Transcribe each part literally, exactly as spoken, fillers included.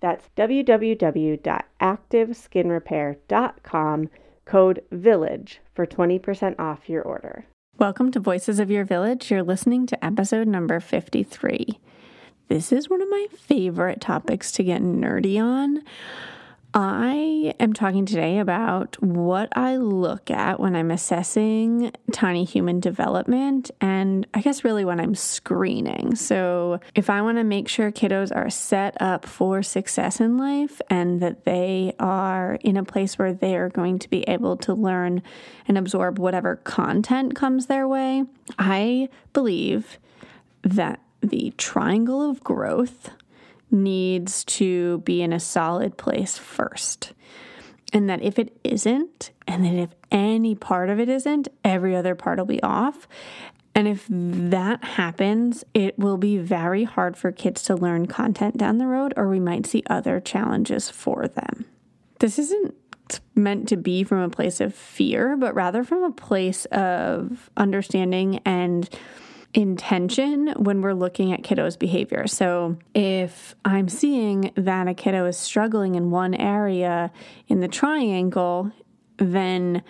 That's w w w dot active skin repair dot com, code VILLAGE for twenty percent off your order. Welcome to Voices of Your Village. You're listening to episode number fifty-three. This is one of my favorite topics to get nerdy on. I am talking today about what I look at when I'm assessing tiny human development, and I guess really when I'm screening. So if I want to make sure kiddos are set up for success in life and that they are in a place where they are going to be able to learn and absorb whatever content comes their way, I believe that the triangle of growth needs to be in a solid place first. And that if it isn't, and that if any part of it isn't, every other part will be off. And if that happens, it will be very hard for kids to learn content down the road, or we might see other challenges for them. This isn't meant to be from a place of fear, but rather from a place of understanding and intention when we're looking at kiddos' behavior. So if I'm seeing that a kiddo is struggling in one area in the triangle, then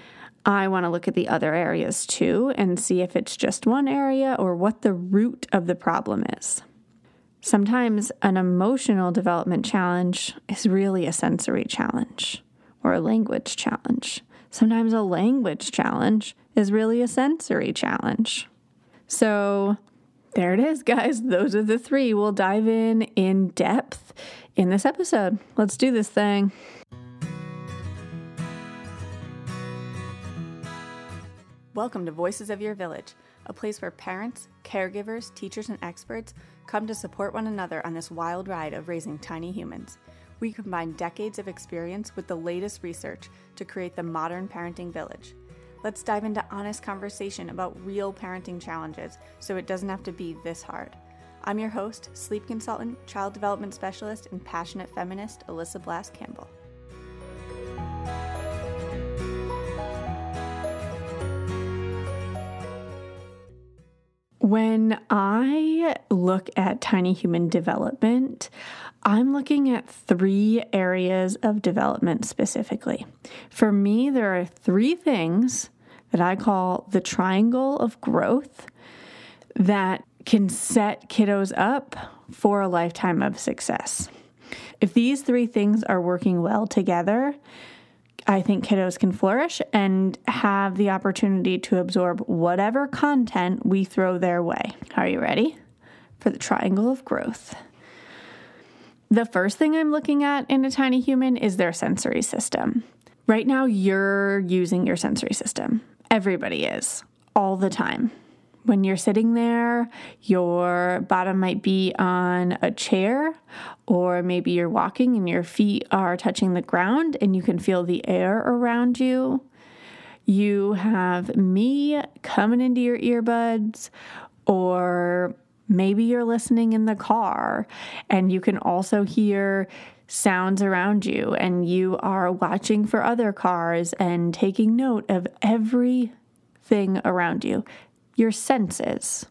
I want to look at the other areas too and see if it's just one area or what the root of the problem is. Sometimes an emotional development challenge is really a sensory challenge or a language challenge. Sometimes a language challenge is really a sensory challenge. So there it is, guys. Those are the three. We'll dive in in depth in this episode. Let's do this thing. Welcome to Voices of Your Village, a place where parents, caregivers, teachers, and experts come to support one another on this wild ride of raising tiny humans. We combine decades of experience with the latest research to create the modern parenting village. Let's dive into honest conversation about real parenting challenges so it doesn't have to be this hard. I'm your host, sleep consultant, child development specialist, and passionate feminist, Alyssa Blass Campbell. When I look at tiny human development, I'm looking at three areas of development specifically. For me, there are three things that I call the triangle of growth that can set kiddos up for a lifetime of success. If these three things are working well together, I think kiddos can flourish and have the opportunity to absorb whatever content we throw their way. Are you ready for the triangle of growth? The first thing I'm looking at in a tiny human is their sensory system. Right now, you're using your sensory system. Everybody is, all the time. When you're sitting there, your bottom might be on a chair, or maybe you're walking and your feet are touching the ground and you can feel the air around you. You have me coming into your earbuds, or maybe you're listening in the car and you can also hear sounds around you, and you are watching for other cars and taking note of everything around you. Your senses,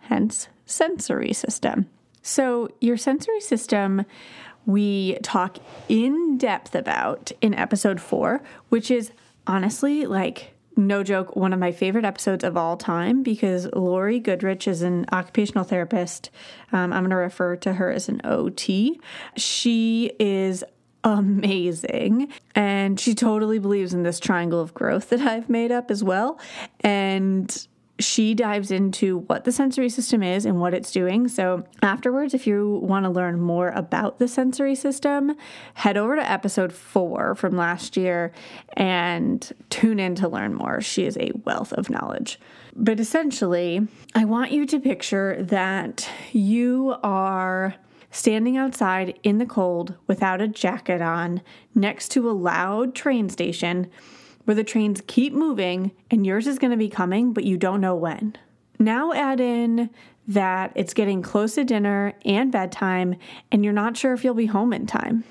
hence sensory system. So your sensory system we talk in depth about in episode four, which is honestly, like, no joke, one of my favorite episodes of all time, because Lori Goodrich is an occupational therapist. Um, I'm going to refer to her as an O T. She is amazing. And she totally believes in this triangle of growth that I've made up as well. And she dives into what the sensory system is and what it's doing. So afterwards, if you want to learn more about the sensory system, head over to episode four from last year and tune in to learn more. She is a wealth of knowledge. But essentially, I want you to picture that you are standing outside in the cold without a jacket on next to a loud train station where the trains keep moving and yours is going to be coming, but you don't know when. Now add in that it's getting close to dinner and bedtime and you're not sure if you'll be home in time.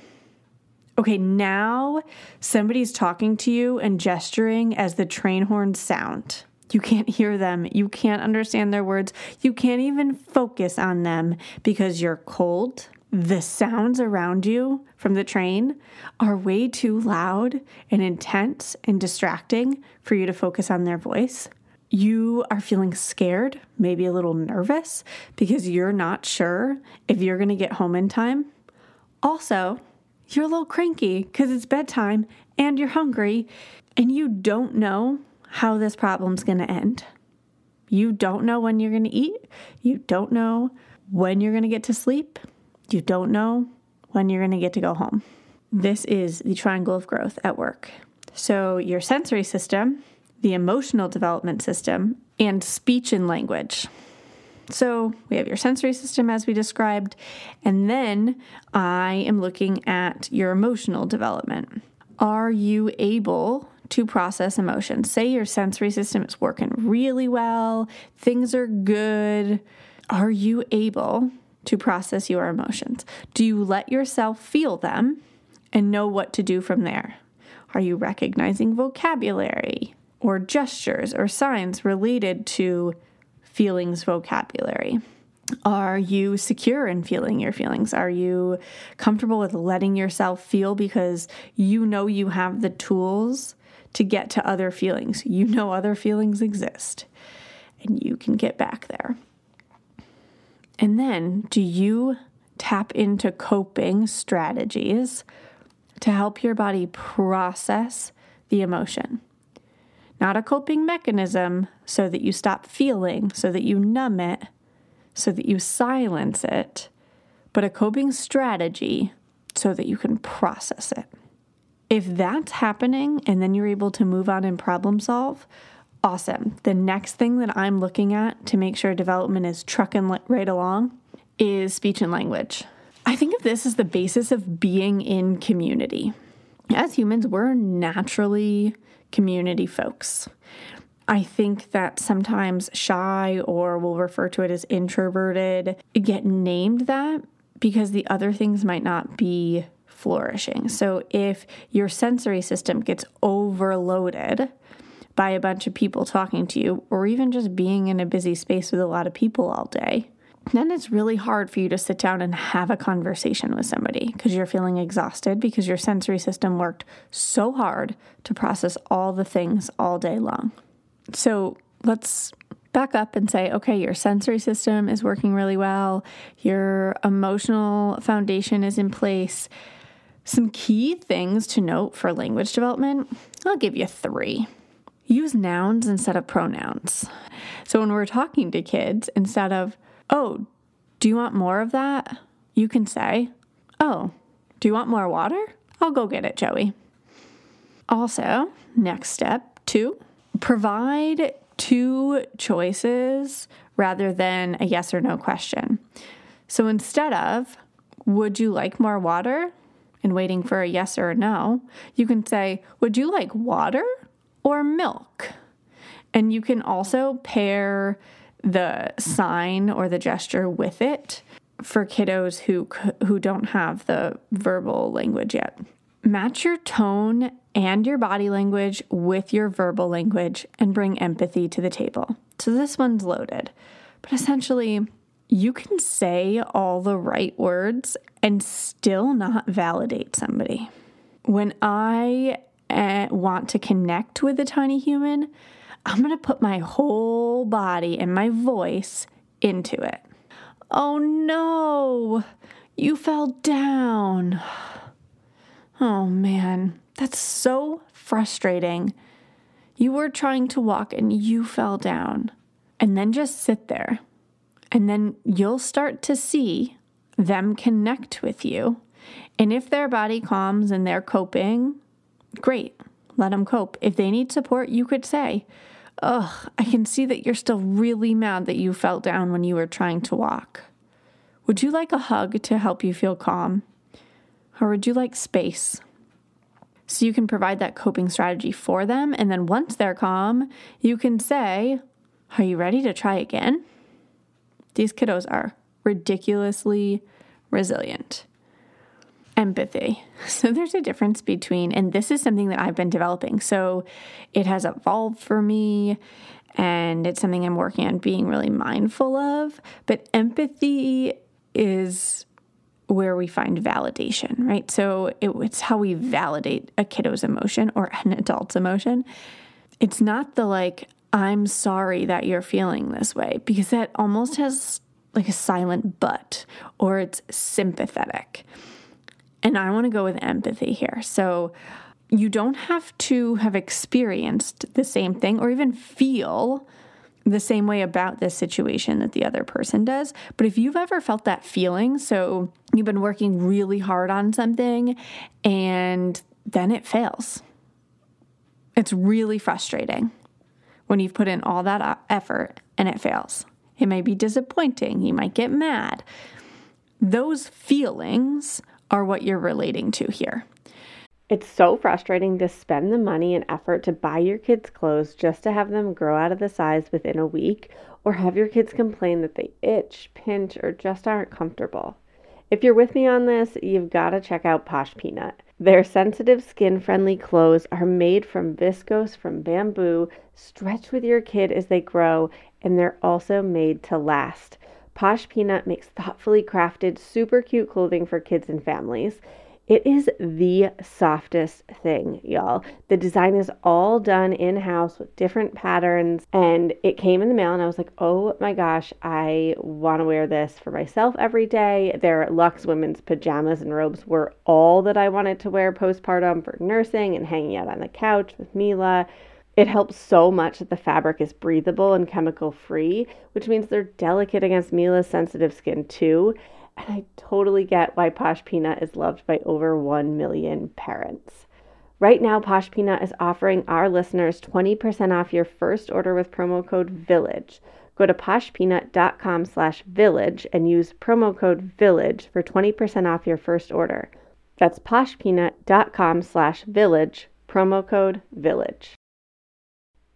Okay, now somebody's talking to you and gesturing as the train horns sound. You can't hear them. You can't understand their words. You can't even focus on them because you're cold. The sounds around you from the train are way too loud and intense and distracting for you to focus on their voice. You are feeling scared, maybe a little nervous, because you're not sure if you're going to get home in time. Also, you're a little cranky because it's bedtime and you're hungry and you don't know how this problem's going to end. You don't know when you're going to eat. You don't know when you're going to get to sleep. You don't know when you're going to get to go home. This is the triangle of growth at work. So your sensory system, the emotional development system, and speech and language. So we have your sensory system as we described, and then I am looking at your emotional development. Are you able to process emotions? Say your sensory system is working really well, things are good. Are you able to process your emotions? Do you let yourself feel them and know what to do from there? Are you recognizing vocabulary or gestures or signs related to feelings vocabulary? Are you secure in feeling your feelings? Are you comfortable with letting yourself feel because you know you have the tools to get to other feelings? You know other feelings exist and you can get back there. And then, do you tap into coping strategies to help your body process the emotion? Not a coping mechanism so that you stop feeling, so that you numb it, so that you silence it, but a coping strategy so that you can process it. If that's happening and then you're able to move on and problem solve, awesome. The next thing that I'm looking at to make sure development is trucking right along is speech and language. I think of this as the basis of being in community. As humans, we're naturally community folks. I think that sometimes shy, or we'll refer to it as introverted, get named that because the other things might not be flourishing. So if your sensory system gets overloaded by a bunch of people talking to you, or even just being in a busy space with a lot of people all day, then it's really hard for you to sit down and have a conversation with somebody because you're feeling exhausted because your sensory system worked so hard to process all the things all day long. So let's back up and say, okay, your sensory system is working really well. Your emotional foundation is in place. Some key things to note for language development, I'll give you three. Use nouns instead of pronouns. So when we're talking to kids, instead of, oh, do you want more of that? You can say, oh, do you want more water? I'll go get it, Joey. Also, next step, two, provide two choices rather than a yes or no question. So instead of, would you like more water? And waiting for a yes or a no, you can say, would you like water or milk? And you can also pair the sign or the gesture with it for kiddos who who don't have the verbal language yet. Match your tone and your body language with your verbal language and bring empathy to the table. So this one's loaded, but essentially you can say all the right words and still not validate somebody. When I uh, want to connect with a tiny human, I'm going to put my whole body and my voice into it. Oh no, you fell down. Oh man, that's so frustrating. You were trying to walk and you fell down. And then just sit there. And then you'll start to see them connect with you. And if their body calms and they're coping, great, let them cope. If they need support, you could say, ugh, I can see that you're still really mad that you fell down when you were trying to walk. Would you like a hug to help you feel calm? Or would you like space? So you can provide that coping strategy for them. And then once they're calm, you can say, are you ready to try again? These kiddos are ridiculously resilient. Empathy. So there's a difference between, and this is something that I've been developing. So it has evolved for me, and it's something I'm working on being really mindful of. But empathy is where we find validation, right? So it, it's how we validate a kiddo's emotion or an adult's emotion. It's not the like, I'm sorry that you're feeling this way, because that almost has like a silent but, or it's sympathetic. And I want to go with empathy here. So you don't have to have experienced the same thing or even feel the same way about this situation that the other person does. But if you've ever felt that feeling, so you've been working really hard on something and then it fails, it's really frustrating. When you've put in all that effort and it fails, it may be disappointing. You might get mad. Those feelings are what you're relating to here. It's so frustrating to spend the money and effort to buy your kids clothes just to have them grow out of the size within a week, or have your kids complain that they itch, pinch, or just aren't comfortable. If you're with me on this, you've got to check out Posh Peanut. Their sensitive skin-friendly clothes are made from viscose from bamboo, stretch with your kid as they grow, and they're also made to last. Posh Peanut makes thoughtfully crafted, super cute clothing for kids and families. It is the softest thing, y'all. The design is all done in-house with different patterns, and it came in the mail and I was like, oh my gosh, I want to wear this for myself every day. Their luxe women's pajamas and robes were all that I wanted to wear postpartum for nursing and hanging out on the couch with Mila. It helps so much that the fabric is breathable and chemical-free, which means they're delicate against Mila's sensitive skin too. And I totally get why Posh Peanut is loved by over one million parents. Right now, Posh Peanut is offering our listeners twenty percent off your first order with promo code VILLAGE. Go to poshpeanut.com slash village and use promo code VILLAGE for twenty percent off your first order. That's poshpeanut.com slash village, promo code VILLAGE.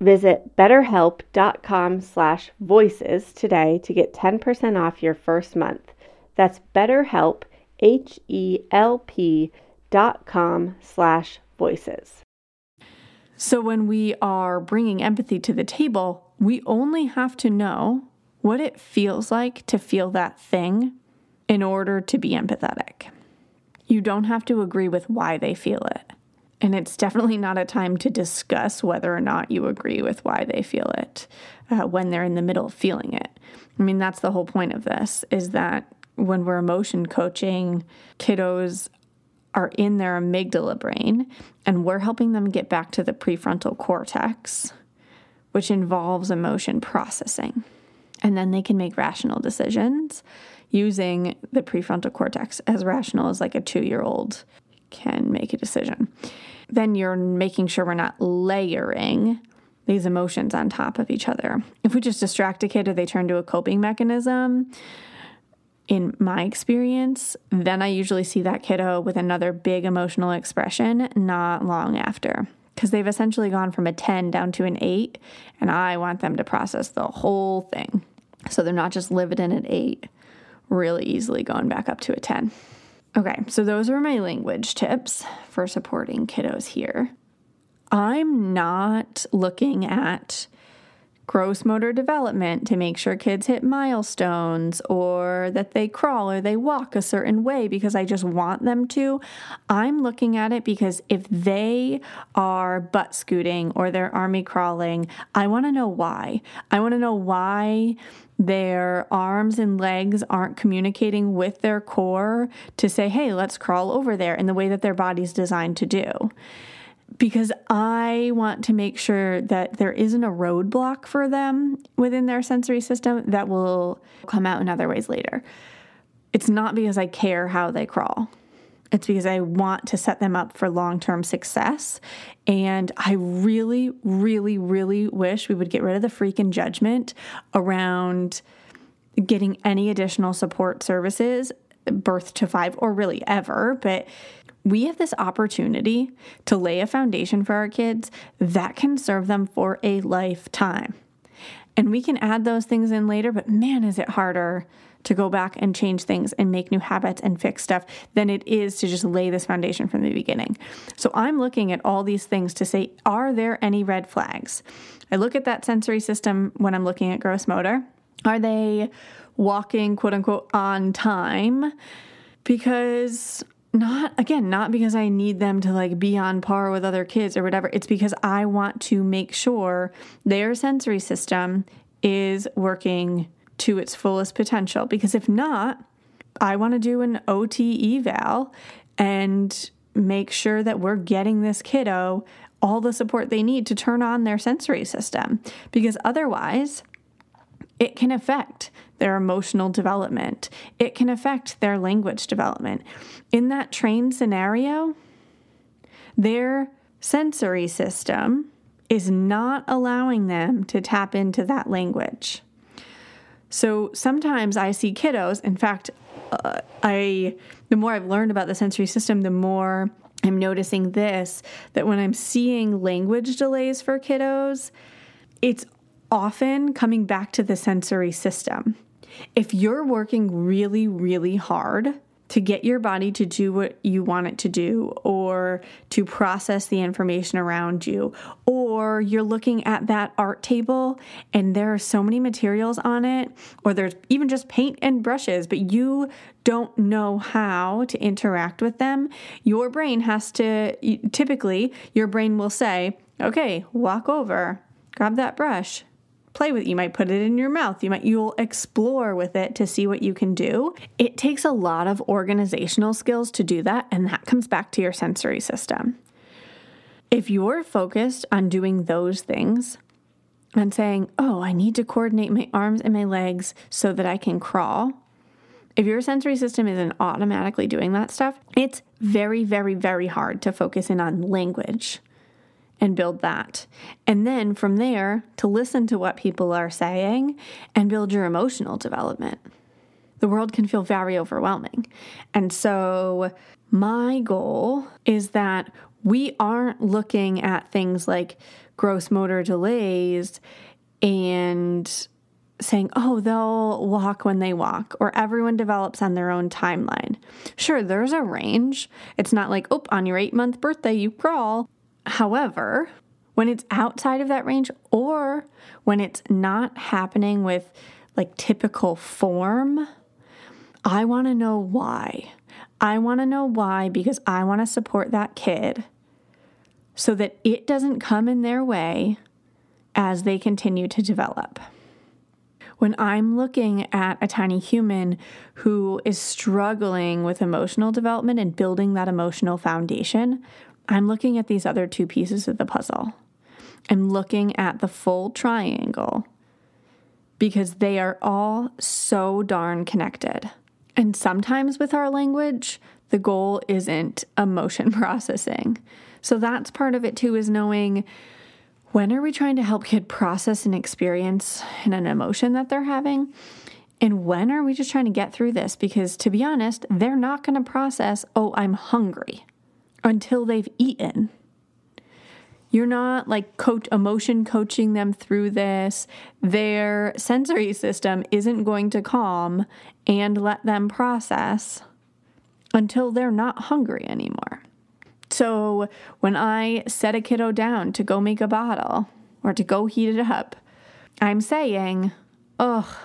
Visit betterhelp.com slash voices today to get ten percent off your first month. That's betterhelp, H E L P dot com slash voices. So when we are bringing empathy to the table, we only have to know what it feels like to feel that thing in order to be empathetic. You don't have to agree with why they feel it. And it's definitely not a time to discuss whether or not you agree with why they feel it uh, when they're in the middle of feeling it. I mean, that's the whole point of this, is that when we're emotion coaching, kiddos are in their amygdala brain, and we're helping them get back to the prefrontal cortex, which involves emotion processing. And then they can make rational decisions using the prefrontal cortex, as rational as like a two-year-old can make a decision. Then you're making sure we're not layering these emotions on top of each other. If we just distract a kid or they turn to a coping mechanism, in my experience, then I usually see that kiddo with another big emotional expression not long after, because they've essentially gone from a ten down to an eight, and I want them to process the whole thing. So they're not just living at eight, really easily going back up to a ten. Okay, so those are my language tips for supporting kiddos here. I'm not looking at gross motor development to make sure kids hit milestones or that they crawl or they walk a certain way because I just want them to. I'm looking at it because if they are butt scooting or they're army crawling, I want to know why. I want to know why their arms and legs aren't communicating with their core to say, hey, let's crawl over there in the way that their body's designed to do. Because I want to make sure that there isn't a roadblock for them within their sensory system that will come out in other ways later. It's not because I care how they crawl. It's because I want to set them up for long-term success. And I really, really, really wish we would get rid of the freaking judgment around getting any additional support services, birth to five, or really ever, but we have this opportunity to lay a foundation for our kids that can serve them for a lifetime. And we can add those things in later, but man, is it harder to go back and change things and make new habits and fix stuff than it is to just lay this foundation from the beginning. So I'm looking at all these things to say, are there any red flags? I look at that sensory system when I'm looking at gross motor. Are they walking, quote unquote, on time? Because... Not, again, not because I need them to like be on par with other kids or whatever. It's because I want to make sure their sensory system is working to its fullest potential. Because if not, I want to do an O T eval and make sure that we're getting this kiddo all the support they need to turn on their sensory system. Because otherwise, it can affect their emotional development. It can affect their language development. In that train scenario, their sensory system is not allowing them to tap into that language. So sometimes I see kiddos, in fact, uh, I the more I've learned about the sensory system, the more I'm noticing this, that when I'm seeing language delays for kiddos, it's often coming back to the sensory system. If you're working really, really hard to get your body to do what you want it to do, or to process the information around you, or you're looking at that art table and there are so many materials on it, or there's even just paint and brushes, but you don't know how to interact with them, your brain has to, typically, your brain will say, okay, walk over, grab that brush, play with it. You might put it in your mouth. You might, you'll explore with it to see what you can do. It takes a lot of organizational skills to do that, and that comes back to your sensory system. If you're focused on doing those things and saying, oh, I need to coordinate my arms and my legs so that I can crawl, if your sensory system isn't automatically doing that stuff, it's very, very, very hard to focus in on language and build that. And then from there, to listen to what people are saying and build your emotional development. The world can feel very overwhelming. And so my goal is that we aren't looking at things like gross motor delays and saying, oh, they'll walk when they walk, or everyone develops on their own timeline. Sure, there's a range. It's not like, oh, on your eight-month birthday, you crawl. However, when it's outside of that range, or when it's not happening with like typical form, I want to know why. I want to know why because I want to support that kid so that it doesn't come in their way as they continue to develop. When I'm looking at a tiny human who is struggling with emotional development and building that emotional foundation, I'm looking at these other two pieces of the puzzle. I'm looking at the full triangle because they are all so darn connected. And sometimes with our language, the goal isn't emotion processing. So that's part of it too, is knowing, when are we trying to help kid process an experience and an emotion that they're having? And when are we just trying to get through this? Because to be honest, they're not going to process, oh, I'm hungry, until they've eaten. You're not like coach emotion coaching them through this. Their sensory system isn't going to calm and let them process until they're not hungry anymore. So when I set a kiddo down to go make a bottle or to go heat it up, I'm saying, oh,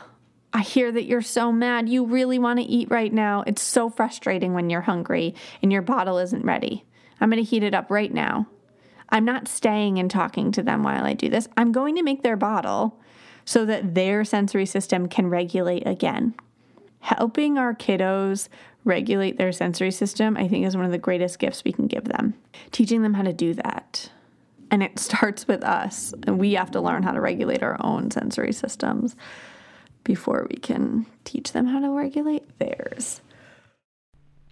I hear that you're so mad. You really want to eat right now. It's so frustrating when you're hungry and your bottle isn't ready. I'm going to heat it up right now. I'm not staying and talking to them while I do this. I'm going to make their bottle so that their sensory system can regulate again. Helping our kiddos regulate their sensory system, I think, is one of the greatest gifts we can give them. Teaching them how to do that. And it starts with us. And we have to learn how to regulate our own sensory systems before we can teach them how to regulate theirs.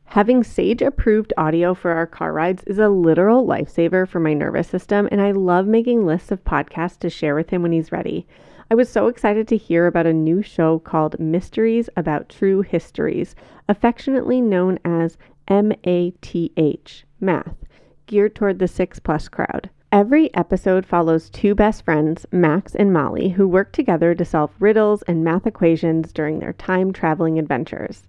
Having Sage-approved audio for our car rides is a literal lifesaver for my nervous system, and I love making lists of podcasts to share with him when he's ready. I was so excited to hear about a new show called Mysteries About True Histories, affectionately known as M A T H, Math, geared toward the six-plus crowd. Every episode follows two best friends, Max and Molly, who work together to solve riddles and math equations during their time-traveling adventures.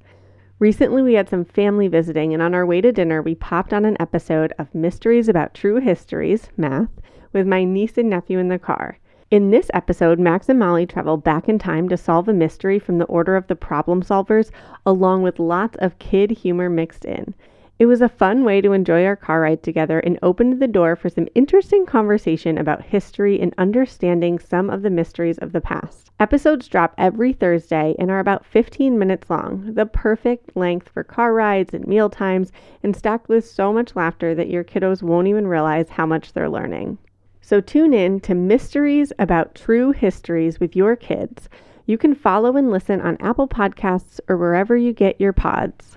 Recently, we had some family visiting, and on our way to dinner, we popped on an episode of Mysteries About True Histories, Math, with my niece and nephew in the car. In this episode, Max and Molly travel back in time to solve a mystery from the Order of the Problem Solvers, along with lots of kid humor mixed in. It was a fun way to enjoy our car ride together and opened the door for some interesting conversation about history and understanding some of the mysteries of the past. Episodes drop every Thursday and are about fifteen minutes long, the perfect length for car rides and meal times, and stacked with so much laughter that your kiddos won't even realize how much they're learning. So tune in to Mysteries About True Histories with your kids. You can follow and listen on Apple Podcasts or wherever you get your pods.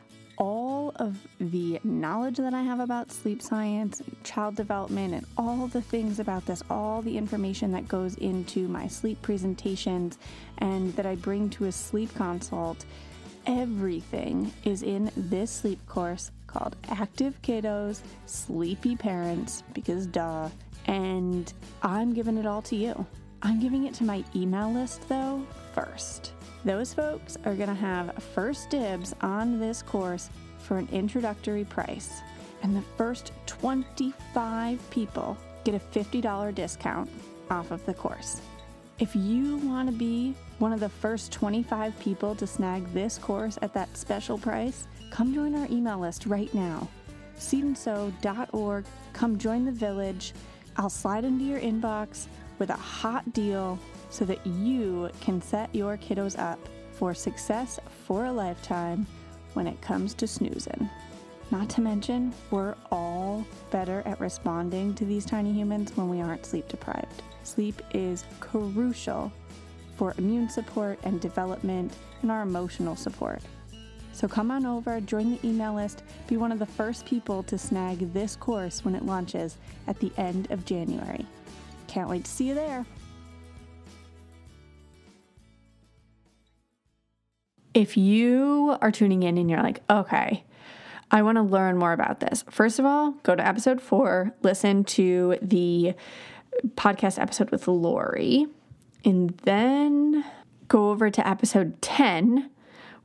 All of the knowledge that I have about sleep science, child development, and all the things about this, all the information that goes into my sleep presentations and that I bring to a sleep consult, everything is in this sleep course called Active Kiddos, Sleepy Parents, because duh, and I'm giving it all to you. I'm giving it to my email list, though, first. Those folks are going to have first dibs on this course for an introductory price. And the first twenty-five people get a fifty dollars discount off of the course. If you want to be one of the first twenty-five people to snag this course at that special price, come join our email list right now. seed and sew dot org. Come join the village. I'll slide into your inbox with a hot deal so that you can set your kiddos up for success for a lifetime when it comes to snoozing. Not to mention, we're all better at responding to these tiny humans when we aren't sleep deprived. Sleep is crucial for immune support and development and our emotional support. So come on over, join the email list, be one of the first people to snag this course when it launches at the end of January. Can't wait to see you there. If you are tuning in and you're like, okay, I want to learn more about this. First of all, go to episode four, listen to the podcast episode with Lori, and then go over to episode ten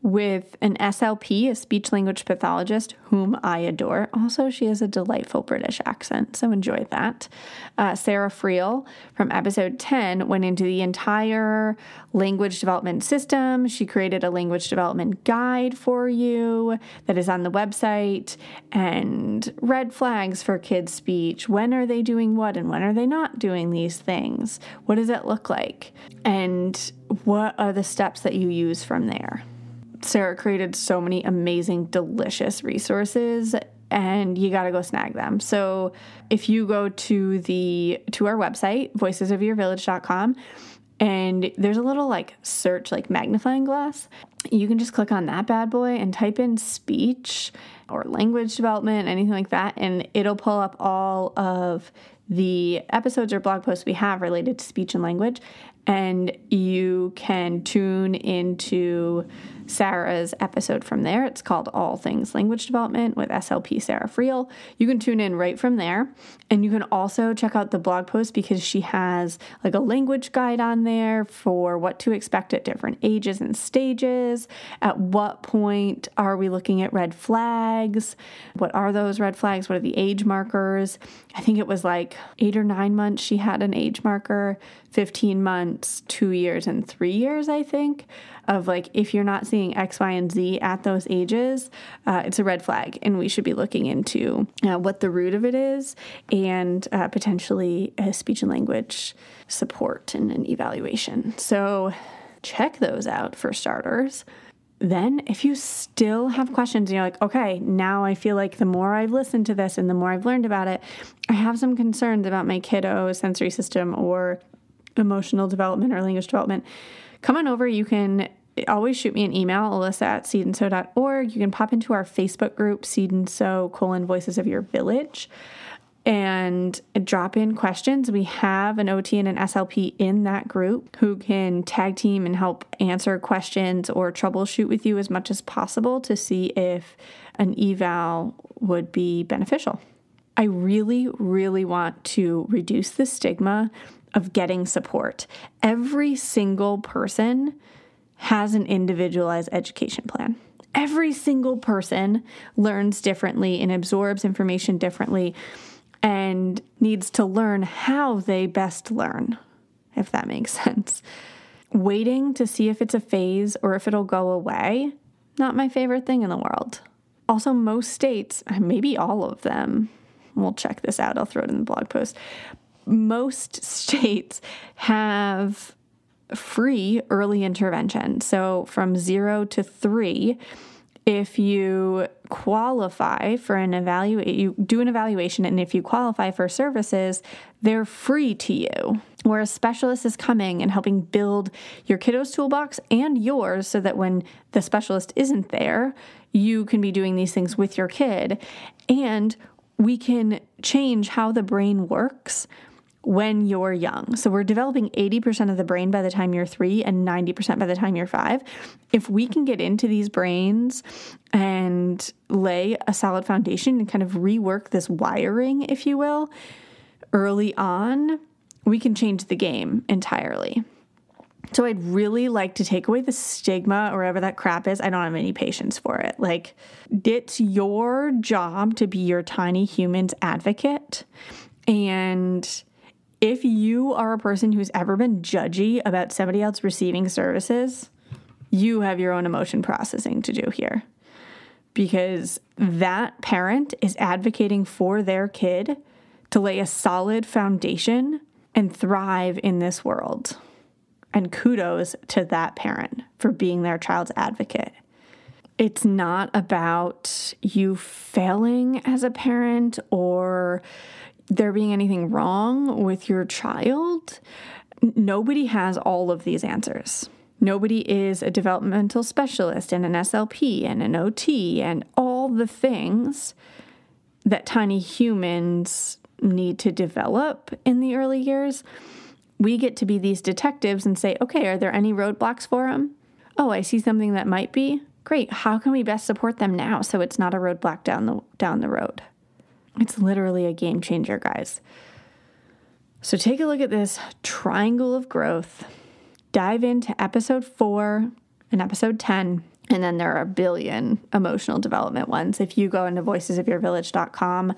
with an S L P, a speech language pathologist, whom I adore. Also, she has a delightful British accent, so enjoy that. Uh, Sarah Friel from episode ten went into the entire language development system. She created a language development guide for you that is on the website, and red flags for kids' speech. When are they doing what and when are they not doing these things? What does it look like? And what are the steps that you use from there? Sarah created so many amazing, delicious resources, and you got to go snag them. So if you go to the to our website, voices of your village dot com, and there's a little like search, like magnifying glass, you can just click on that bad boy and type in speech or language development, anything like that, and it'll pull up all of the episodes or blog posts we have related to speech and language. And you can tune into Sarah's episode from there. It's called All Things Language Development with S L P Sarah Friel. You can tune in right from there. And you can also check out the blog post because she has like a language guide on there for what to expect at different ages and stages. At what point are we looking at red flags? What are those red flags? What are the age markers? I think it was like eight or nine months she had an age marker, fifteen months. Two years and three years, I think, of like, if you're not seeing X, Y, and Z at those ages, uh, it's a red flag, and we should be looking into uh, what the root of it is, and uh, potentially a speech and language support and an evaluation. So check those out for starters. Then if you still have questions, and you're like, okay, now I feel like the more I've listened to this and the more I've learned about it, I have some concerns about my kiddo's sensory system or emotional development or language development, come on over. You can always shoot me an email, Alyssa at seed and sew dot org. You can pop into our Facebook group, Seed and Sew, colon, Voices of Your Village, and drop in questions. We have an O T and an S L P in that group who can tag team and help answer questions or troubleshoot with you as much as possible to see if an eval would be beneficial. I really, really want to reduce the stigma of getting support. Every single person has an individualized education plan. Every single person learns differently and absorbs information differently and needs to learn how they best learn, if that makes sense. Waiting to see if it's a phase or if it'll go away, not my favorite thing in the world. Also, most states, maybe all of them, we'll check this out, I'll throw it in the blog post, most states have free early intervention. So from zero to three, if you qualify for an evaluate, you do an evaluation, and if you qualify for services, they're free to you, where a specialist is coming and helping build your kiddo's toolbox and yours so that when the specialist isn't there, you can be doing these things with your kid. And we can change how the brain works when you're young. So we're developing eighty percent of the brain by the time you're three and ninety percent by the time you're five. If we can get into these brains and lay a solid foundation and kind of rework this wiring, if you will, early on, we can change the game entirely. So I'd really like to take away the stigma or whatever that crap is. I don't have any patience for it. Like, it's your job to be your tiny human's advocate. And if you are a person who's ever been judgy about somebody else receiving services, you have your own emotion processing to do here, because that parent is advocating for their kid to lay a solid foundation and thrive in this world. And kudos to that parent for being their child's advocate. it's not about you failing as a parent or there being anything wrong with your child. Nobody has all of these answers. Nobody is a developmental specialist and an S L P and an O T and all the things that tiny humans need to develop in the early years. We get to be these detectives and say, okay, are there any roadblocks for them? Oh, I see something that might be. Great. How can we best support them now so it's not a roadblock down the down the road? It's literally a game changer, guys. So take a look at this triangle of growth. Dive into episode four and episode ten, and then there are a billion emotional development ones. If you go into voices of your village dot com,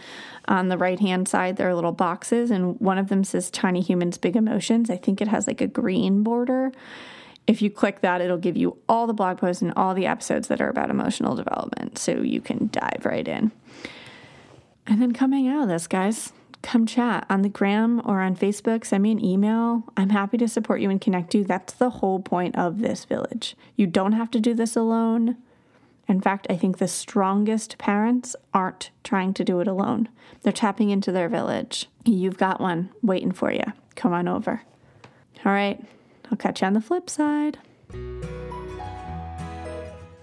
on the right-hand side, there are little boxes, and one of them says Tiny Humans, Big Emotions. I think it has like a green border. If you click that, it'll give you all the blog posts and all the episodes that are about emotional development, so you can dive right in. And then coming out of this, guys, come chat on the gram or on Facebook. Send me an email. I'm happy to support you and connect you. That's the whole point of this village. You don't have to do this alone. In fact, I think the strongest parents aren't trying to do it alone. They're tapping into their village. You've got one waiting for you. Come on over. All right. I'll catch you on the flip side.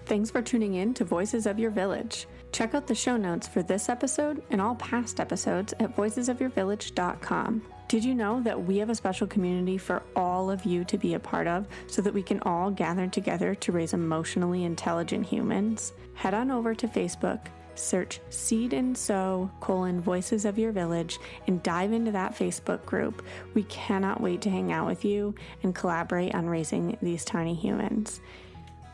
Thanks for tuning in to Voices of Your Village. Check out the show notes for this episode and all past episodes at voices of your village dot com. Did you know that we have a special community for all of you to be a part of so that we can all gather together to raise emotionally intelligent humans? Head on over to Facebook, search Seed and Sew, colon, Voices of Your Village, and dive into that Facebook group. We cannot wait to hang out with you and collaborate on raising these tiny humans.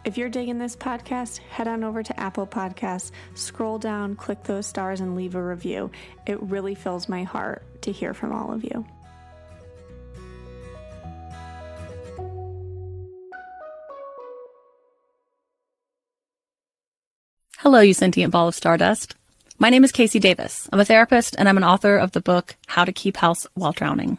If you're digging this podcast, head on over to Apple Podcasts, scroll down, click those stars, and leave a review. It really fills my heart to hear from all of you. Hello, you sentient ball of stardust. My name is Casey Davis. I'm a therapist, and I'm an author of the book, How to Keep House While Drowning,